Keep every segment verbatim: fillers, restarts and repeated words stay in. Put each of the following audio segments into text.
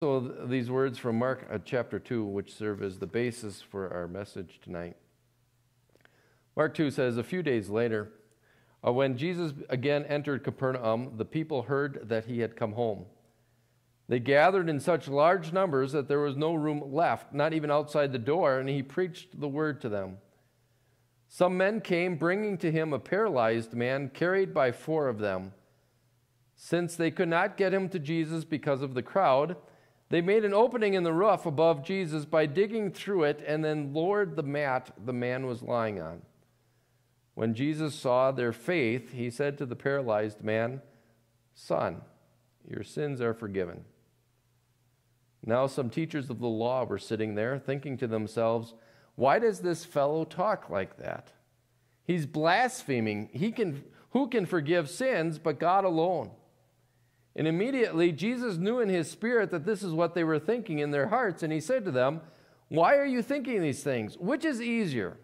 So th these words from Mark uh, chapter two, which serve as the basis for our message tonight. Mark two says, a few days later, uh, when Jesus again entered Capernaum, the people heard that he had come home. They gathered in such large numbers that there was no room left, not even outside the door, and he preached the word to them. Some men came, bringing to him a paralyzed man, carried by four of them. Since they could not get him to Jesus because of the crowd, they made an opening in the roof above Jesus by digging through it and then lowered the mat the man was lying on. When Jesus saw their faith, he said to the paralyzed man, "Son, your sins are forgiven." Now some teachers of the law were sitting there, thinking to themselves, "Why does this fellow talk like that? He's blaspheming. He can, who can forgive sins but God alone?" And immediately Jesus knew in his spirit that this is what they were thinking in their hearts, and he said to them, "Why are you thinking these things? Which is easier,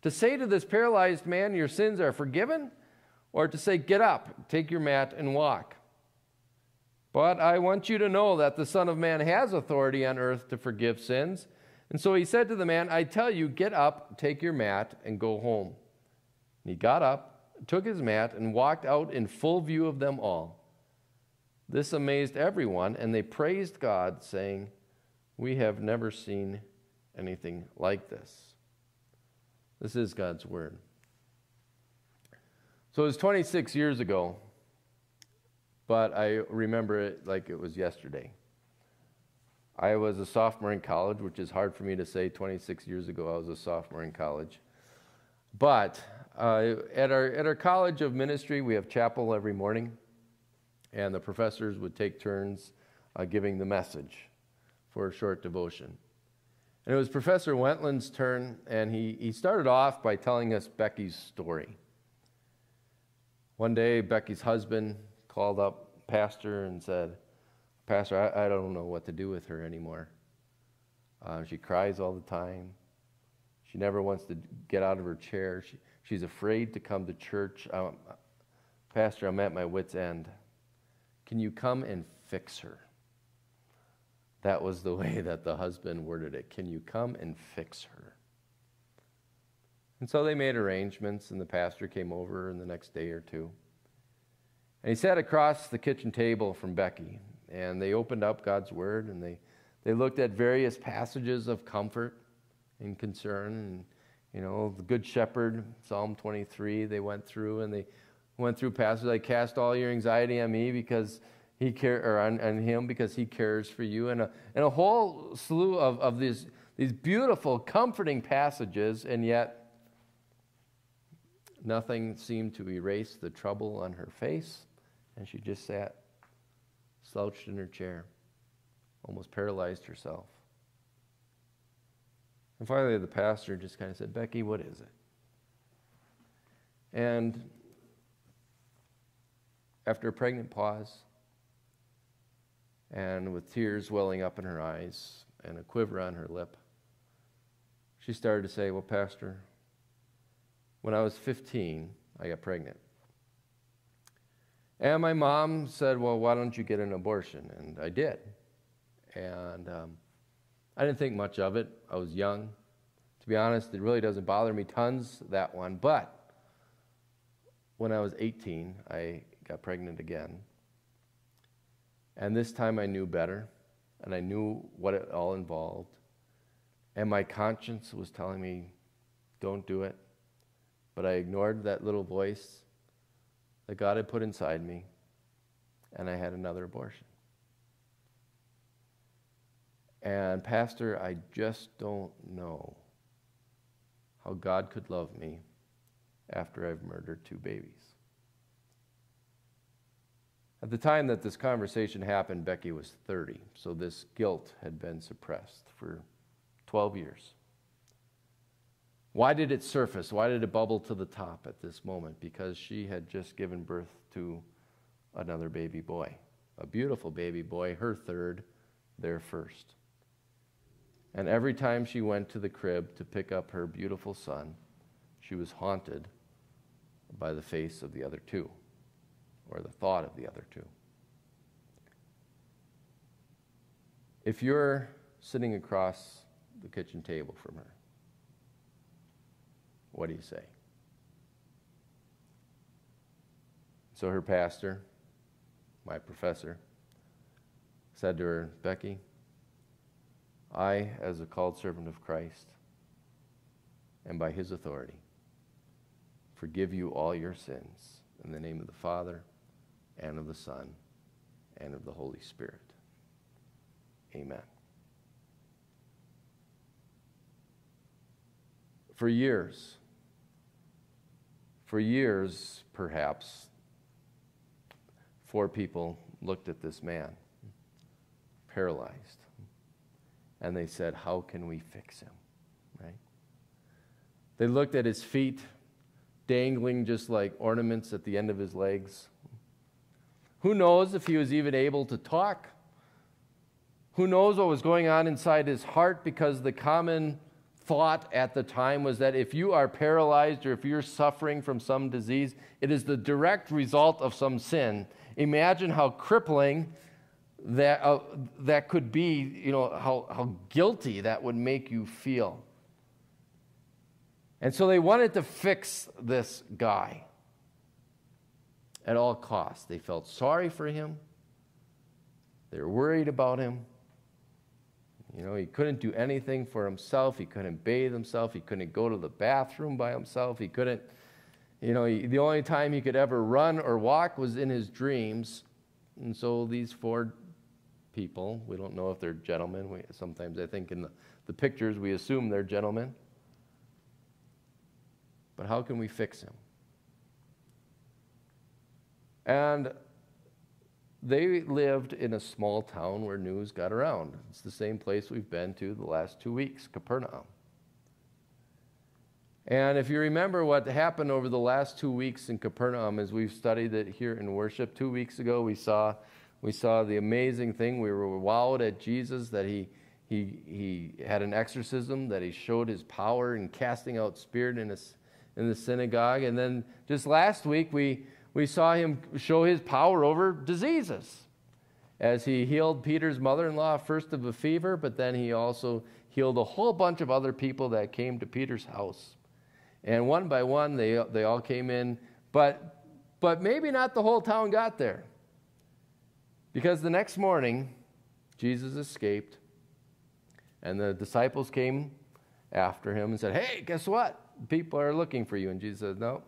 to say to this paralyzed man, 'Your sins are forgiven,' or to say, 'Get up, take your mat and walk'? But I want you to know that the Son of Man has authority on earth to forgive sins." And so he said to the man, "I tell you, get up, take your mat, and go home." And he got up, took his mat, and walked out in full view of them all. This amazed everyone, and they praised God, saying, "We have never seen anything like this." This is God's word. So it was twenty-six years ago, but I remember it like it was yesterday. I was a sophomore in college, which is hard for me to say. twenty-six years ago, I was a sophomore in college. But uh, at, our, at our college of ministry, we have chapel every morning, and the professors would take turns uh, giving the message for a short devotion. And it was Professor Wentland's turn, and he, he started off by telling us Becky's story. One day, Becky's husband called up pastor and said, "Pastor, I, I don't know what to do with her anymore. Uh, she cries all the time. She never wants to get out of her chair. She, she's afraid to come to church. Um, Pastor, I'm at my wit's end. Can you come and fix her?" That was the way that the husband worded it. "Can you come and fix her?" And so they made arrangements, and the pastor came over in the next day or two. And he sat across the kitchen table from Becky, and they opened up God's Word, and they, they looked at various passages of comfort and concern, and, you know, the Good Shepherd, Psalm twenty-three, they went through, and they went through passages like, "Cast all your anxiety on me because he care, or on, on him because he cares for you," and a, and a whole slew of, of these, these beautiful, comforting passages, and yet nothing seemed to erase the trouble on her face. And she just sat slouched in her chair, almost paralyzed herself. And finally the pastor just kind of said, "Becky, what is it?" And after a pregnant pause, and with tears welling up in her eyes and a quiver on her lip, she started to say, "Well, Pastor, when I was fifteen, I got pregnant. And my mom said, 'Well, why don't you get an abortion?' And I did. And um, I didn't think much of it. I was young. To be honest, it really doesn't bother me tons, that one. But when I was eighteen, I got pregnant again. And this time I knew better. And I knew what it all involved. And my conscience was telling me, 'Don't do it.' But I ignored that little voice that God had put inside me, and I had another abortion. And Pastor, I just don't know how God could love me after I've murdered two babies." At the time that this conversation happened, Becky was thirty, so this guilt had been suppressed for twelve years. Why did it surface? Why did it bubble to the top at this moment? Because she had just given birth to another baby boy, a beautiful baby boy, her third, their first. And every time she went to the crib to pick up her beautiful son, she was haunted by the face of the other two, or the thought of the other two. if you're sitting across the kitchen table from her, what do you say? So her pastor, my professor, said to her, Becky, I, as a called servant of Christ, and by his authority, forgive you all your sins in the name of the Father, and of the Son, and of the Holy Spirit. Amen. For years, for years, perhaps, four people looked at this man, paralyzed, and they said, how can we fix him, right? They looked at his feet, dangling just like ornaments at the end of his legs. Who knows if he was even able to talk? Who knows what was going on inside his heart, because the common thought at the time was that if you are paralyzed or if you're suffering from some disease, it is the direct result of some sin. Imagine how crippling that, uh, that could be, you know, how, how guilty that would make you feel. And so they wanted to fix this guy at all costs. They felt sorry for him. They were worried about him. You know, he couldn't do anything for himself. He couldn't bathe himself. He couldn't go to the bathroom by himself. He couldn't, you know, he, the only time he could ever run or walk was in his dreams. And so these four people, we don't know if they're gentlemen. We, sometimes I think in the, the pictures we assume they're gentlemen. But how can we fix him? And they lived in a small town where news got around. It's the same place we've been to the last two weeks, Capernaum. And if you remember what happened over the last two weeks in Capernaum as we've studied it here in worship, two weeks ago we saw, we saw the amazing thing. We were wowed at Jesus that he, he, he had an exorcism, that he showed his power in casting out spirit in, a, in the synagogue. And then just last week we... We saw him show his power over diseases as he healed Peter's mother-in-law first of a fever, but then he also healed a whole bunch of other people that came to Peter's house. And one by one, they, they all came in, but, but maybe not the whole town got there. Because the next morning, Jesus escaped, and the disciples came after him and said, hey, guess what? People are looking for you. And Jesus said, no.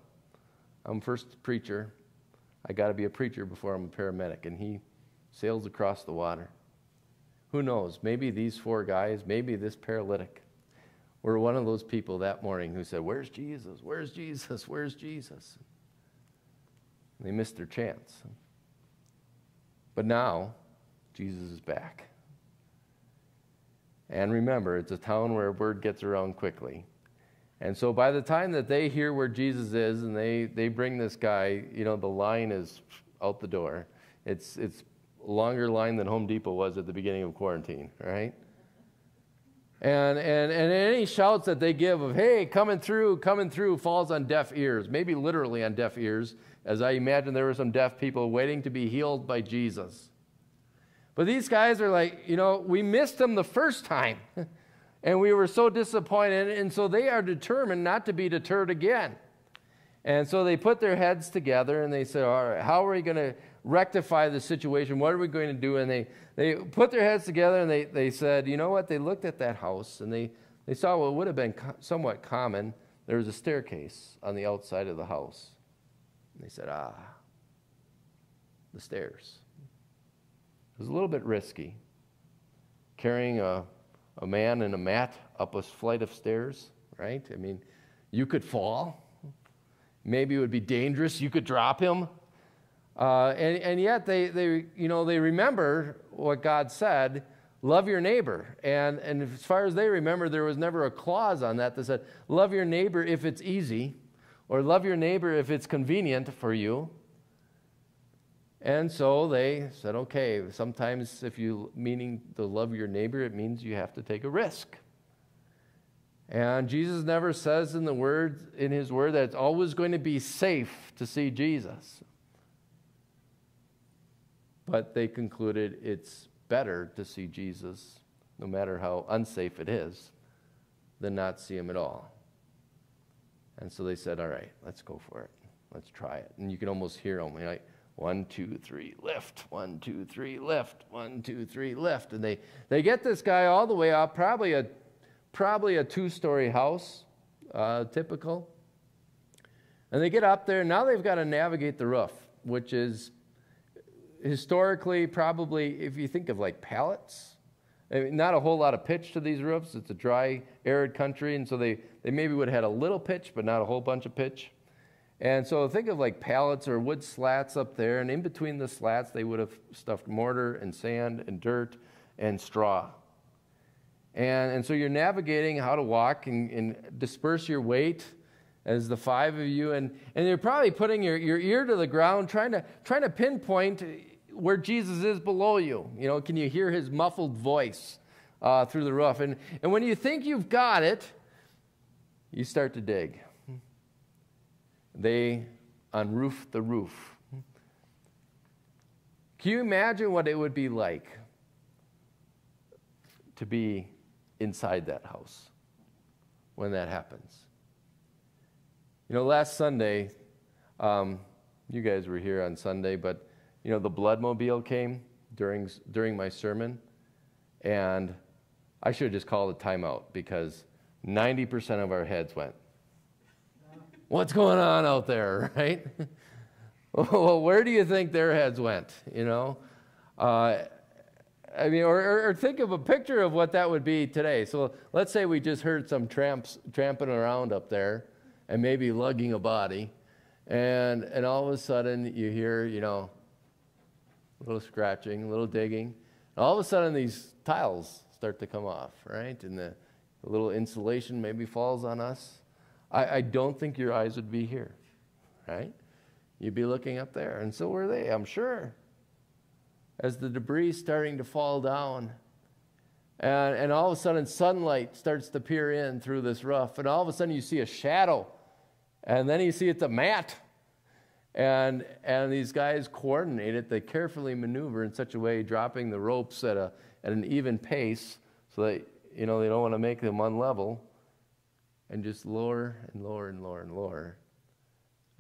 I'm first a preacher. I got to be a preacher before I'm a paramedic. And he sails across the water. Who knows? Maybe these four guys, maybe this paralytic, were one of those people that morning who said, where's Jesus? Where's Jesus? Where's Jesus? And they missed their chance. But now, Jesus is back. And remember, it's a town where word gets around quickly. And so by the time that they hear where Jesus is and they, they bring this guy, you know, the line is out the door. It's, it's a longer line than Home Depot was at the beginning of quarantine, right? And, and, and any shouts that they give of, hey, coming through, coming through, falls on deaf ears, maybe literally on deaf ears, as I imagine there were some deaf people waiting to be healed by Jesus. But these guys are like, you know, we missed him the first time. And we were so disappointed, and so they are determined not to be deterred again. And so they put their heads together, and they said, all right, how are we going to rectify the situation? What are we going to do? And they, they put their heads together, and they, they said, you know what? They looked at that house, and they, they saw what would have been co- somewhat common. There was a staircase on the outside of the house. And they said, ah, the stairs. It was a little bit risky, carrying a... a man in a mat up a flight of stairs, right? I mean, you could fall. Maybe it would be dangerous. You could drop him. Uh, and, and yet they, they, you know, they remember what God said, love your neighbor. And, and as far as they remember, there was never a clause on that that said, love your neighbor if it's easy, or love your neighbor if it's convenient for you. And so they said, okay, sometimes if you meaning to love your neighbor, it means you have to take a risk. And Jesus never says in the word, in his word, that it's always going to be safe to see Jesus. But they concluded it's better to see Jesus, no matter how unsafe it is, than not see him at all. And so they said, all right, let's go for it. Let's try it. And you can almost hear them, like, one, two, three, lift, one, two, three, lift, one, two, three, lift. And they, they get this guy all the way up, probably a, probably a two-story house, uh, typical. And they get up there. Now they've got to navigate the roof, which is historically probably, if you think of like pallets, I mean, not a whole lot of pitch to these roofs. It's a dry, arid country, and so they, they maybe would have had a little pitch, but not a whole bunch of pitch. And so think of like pallets or wood slats up there, and in between the slats, they would have stuffed mortar and sand and dirt and straw. And, and so you're navigating how to walk and, and disperse your weight as the five of you, and, and you're probably putting your, your ear to the ground, trying to, trying to pinpoint where Jesus is below you. You know, can you hear his muffled voice uh, through the roof? And, and when you think you've got it, you start to dig. They unroof the roof. Can you imagine what it would be like to be inside that house when that happens? You know, last Sunday, um, you guys were here on Sunday, but you know, the bloodmobile came during during my sermon, and I should have just called a timeout because ninety percent of our heads went, what's going on out there, right? Well, where do you think their heads went, you know? Uh, I mean, or, or think of a picture of what that would be today. So let's say we just heard some tramps tramping around up there and maybe lugging a body, and, and all of a sudden you hear, you know, a little scratching, a little digging. And all of a sudden, these tiles start to come off, right? And the, the little insulation maybe falls on us. I, I don't think your eyes would be here, right? You'd be looking up there, and so were they, I'm sure, as the debris is starting to fall down. And, and all of a sudden, sunlight starts to peer in through this roof. And all of a sudden, you see a shadow. And then you see it's a mat. And, and these guys coordinate it. They carefully maneuver in such a way, dropping the ropes at, a, at an even pace so that, you know, they don't want to make them unlevel, and just lower and lower and lower and lower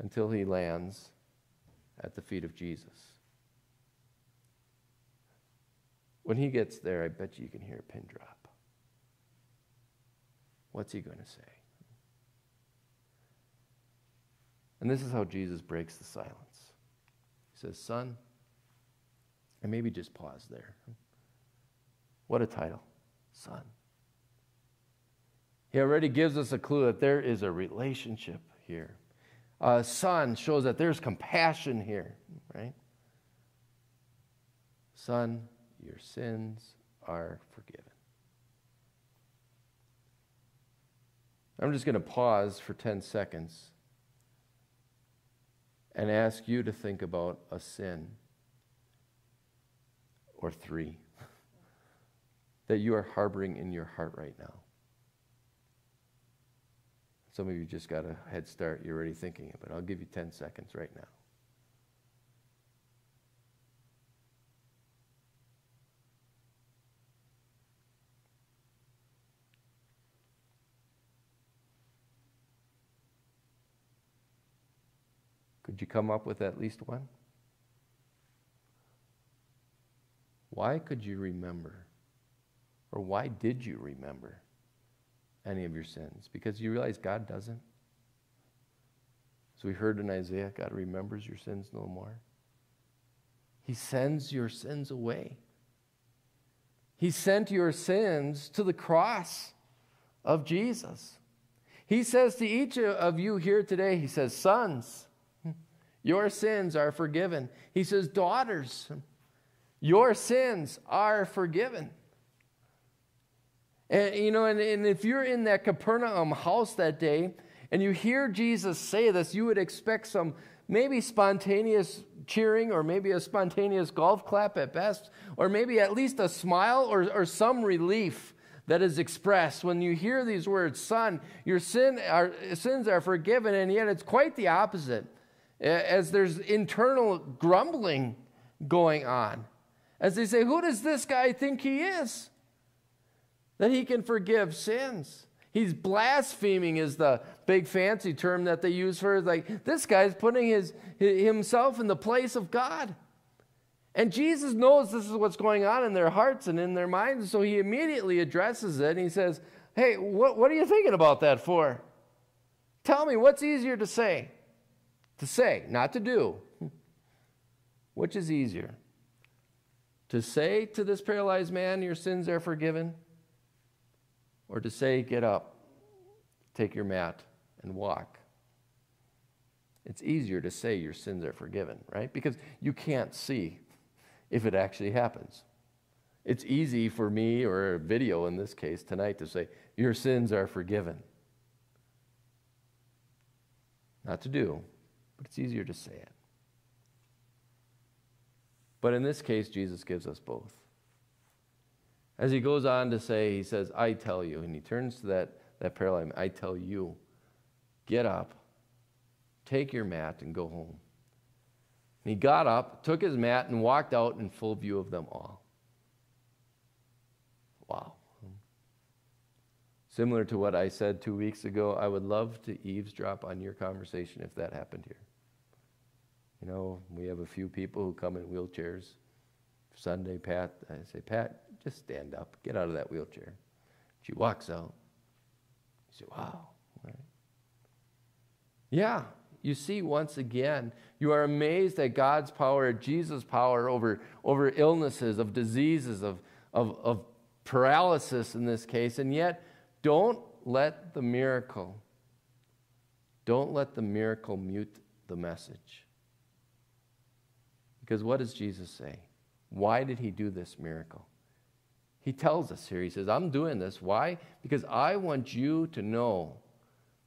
until he lands at the feet of Jesus. When he gets there, I bet you can hear a pin drop. What's he going to say? And this is how Jesus breaks the silence. He says, son, and maybe just pause there. What a title, son. He already gives us a clue that there is a relationship here. Uh, son shows that there's compassion here, right? Son, your sins are forgiven. I'm just going to pause for ten seconds and ask you to think about a sin or three that you are harboring in your heart right now. Some of you just got a head start. You're already thinking of it. I'll give you ten seconds right now. Could you come up with at least one? Why could you remember, or why did you remember any of your sins? Because you realize God doesn't. As we heard in Isaiah, God remembers your sins no more. He sends your sins away. He sent your sins to the cross of Jesus. He says to each of you here today, he says, sons, your sins are forgiven. He says, daughters, your sins are forgiven. And, you know, and, and if you're in that Capernaum house that day and you hear Jesus say this, you would expect some maybe spontaneous cheering, or maybe a spontaneous golf clap at best, or maybe at least a smile, or, or some relief that is expressed when you hear these words, son, your sin, our sins are forgiven, and yet it's quite the opposite, as there's internal grumbling going on. as they say, who does this guy think he is, that he can forgive sins? He's blaspheming is the big fancy term that they use for it. Like, this guy's putting his, himself in the place of God. And Jesus knows this is what's going on in their hearts and in their minds, so he immediately addresses it, and he says, hey, what, what are you thinking about that for? Tell me, what's easier to say? To say, not to do. Which is easier? To say to this paralyzed man, your sins are forgiven? Or to say, get up, take your mat, and walk? It's easier to say your sins are forgiven, right? Because you can't see if it actually happens. It's easy for me, or a video in this case tonight, to say, your sins are forgiven. Not to do, but it's easier to say it. But in this case, Jesus gives us both. As he goes on to say, he says, I tell you, and he turns to that, that paralyzed man, I tell you, get up, take your mat, and go home. And he got up, took his mat, and walked out in full view of them all. Wow. Similar to what I said two weeks ago, I would love to eavesdrop on your conversation if that happened here. You know, we have a few people who come in wheelchairs. Sunday, Pat, I say, Pat, just stand up. Get out of that wheelchair. She walks out. You say, wow. Right? Yeah, you see once again, you are amazed at God's power, Jesus' power over, over illnesses, of diseases, of, of, of paralysis in this case. And yet, don't let the miracle, don't let the miracle mute the message. Because what does Jesus say? Why did he do this miracle? He tells us here, he says, I'm doing this. Why? Because I want you to know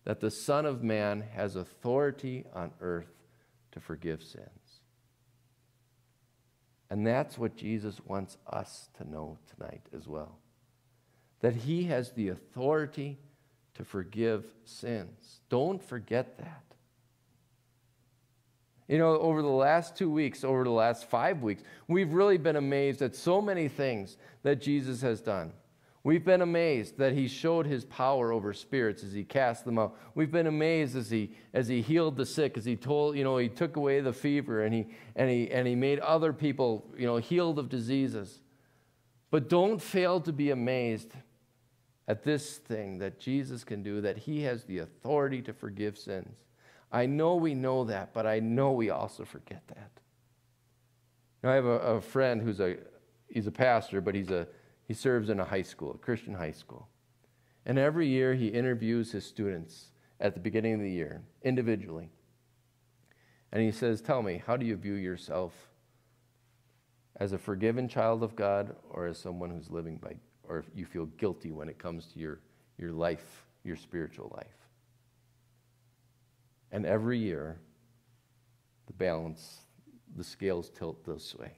that the Son of Man has authority on earth to forgive sins. And that's what Jesus wants us to know tonight as well. That he has the authority to forgive sins. Don't forget that. You know, over the last two weeks, over the last five weeks, we've really been amazed at so many things that Jesus has done. We've been amazed that he showed his power over spirits as he cast them out. We've been amazed as he as he healed the sick, as he told, you know, he took away the fever and he and he and he made other people, you know, healed of diseases. But don't fail to be amazed at this thing that Jesus can do, that he has the authority to forgive sins. I know we know that, but I know we also forget that. Now, I have a, a friend who's a, he's a pastor, but he's a, he serves in a high school, a Christian high school. And every year he interviews his students at the beginning of the year, individually. And he says, tell me, how do you view yourself as a forgiven child of God or as someone who's living by, or if you feel guilty when it comes to your, your life, your spiritual life? And every year, the balance, the scales tilt this way.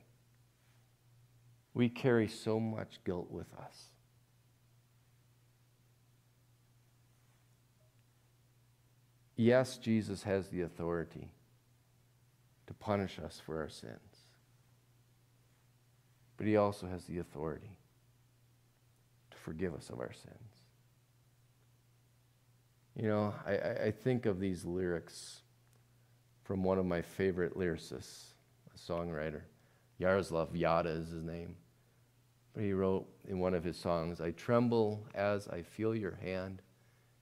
We carry so much guilt with us. Yes, Jesus has the authority to punish us for our sins. But he also has the authority to forgive us of our sins. You know, I, I think of these lyrics from one of my favorite lyricists, a songwriter. Yaroslav Yada is his name. But he wrote in one of his songs, I tremble as I feel your hand,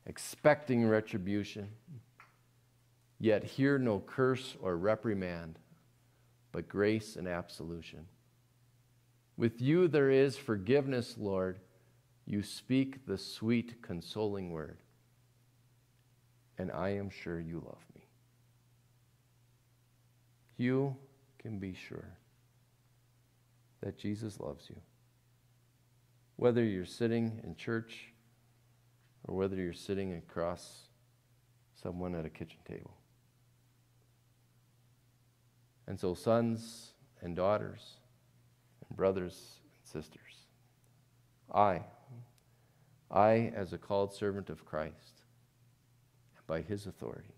expecting retribution, yet hear no curse or reprimand, but grace and absolution. With you there is forgiveness, Lord. You speak the sweet, consoling word. And I am sure you love me. You can be sure that Jesus loves you. Whether you're sitting in church or whether you're sitting across someone at a kitchen table. And so sons and daughters and brothers and sisters, I, I as a called servant of Christ, by his authority,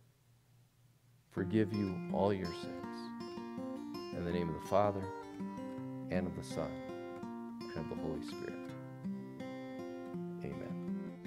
forgive you all your sins. In the name of the Father, and of the Son, and of the Holy Spirit. Amen.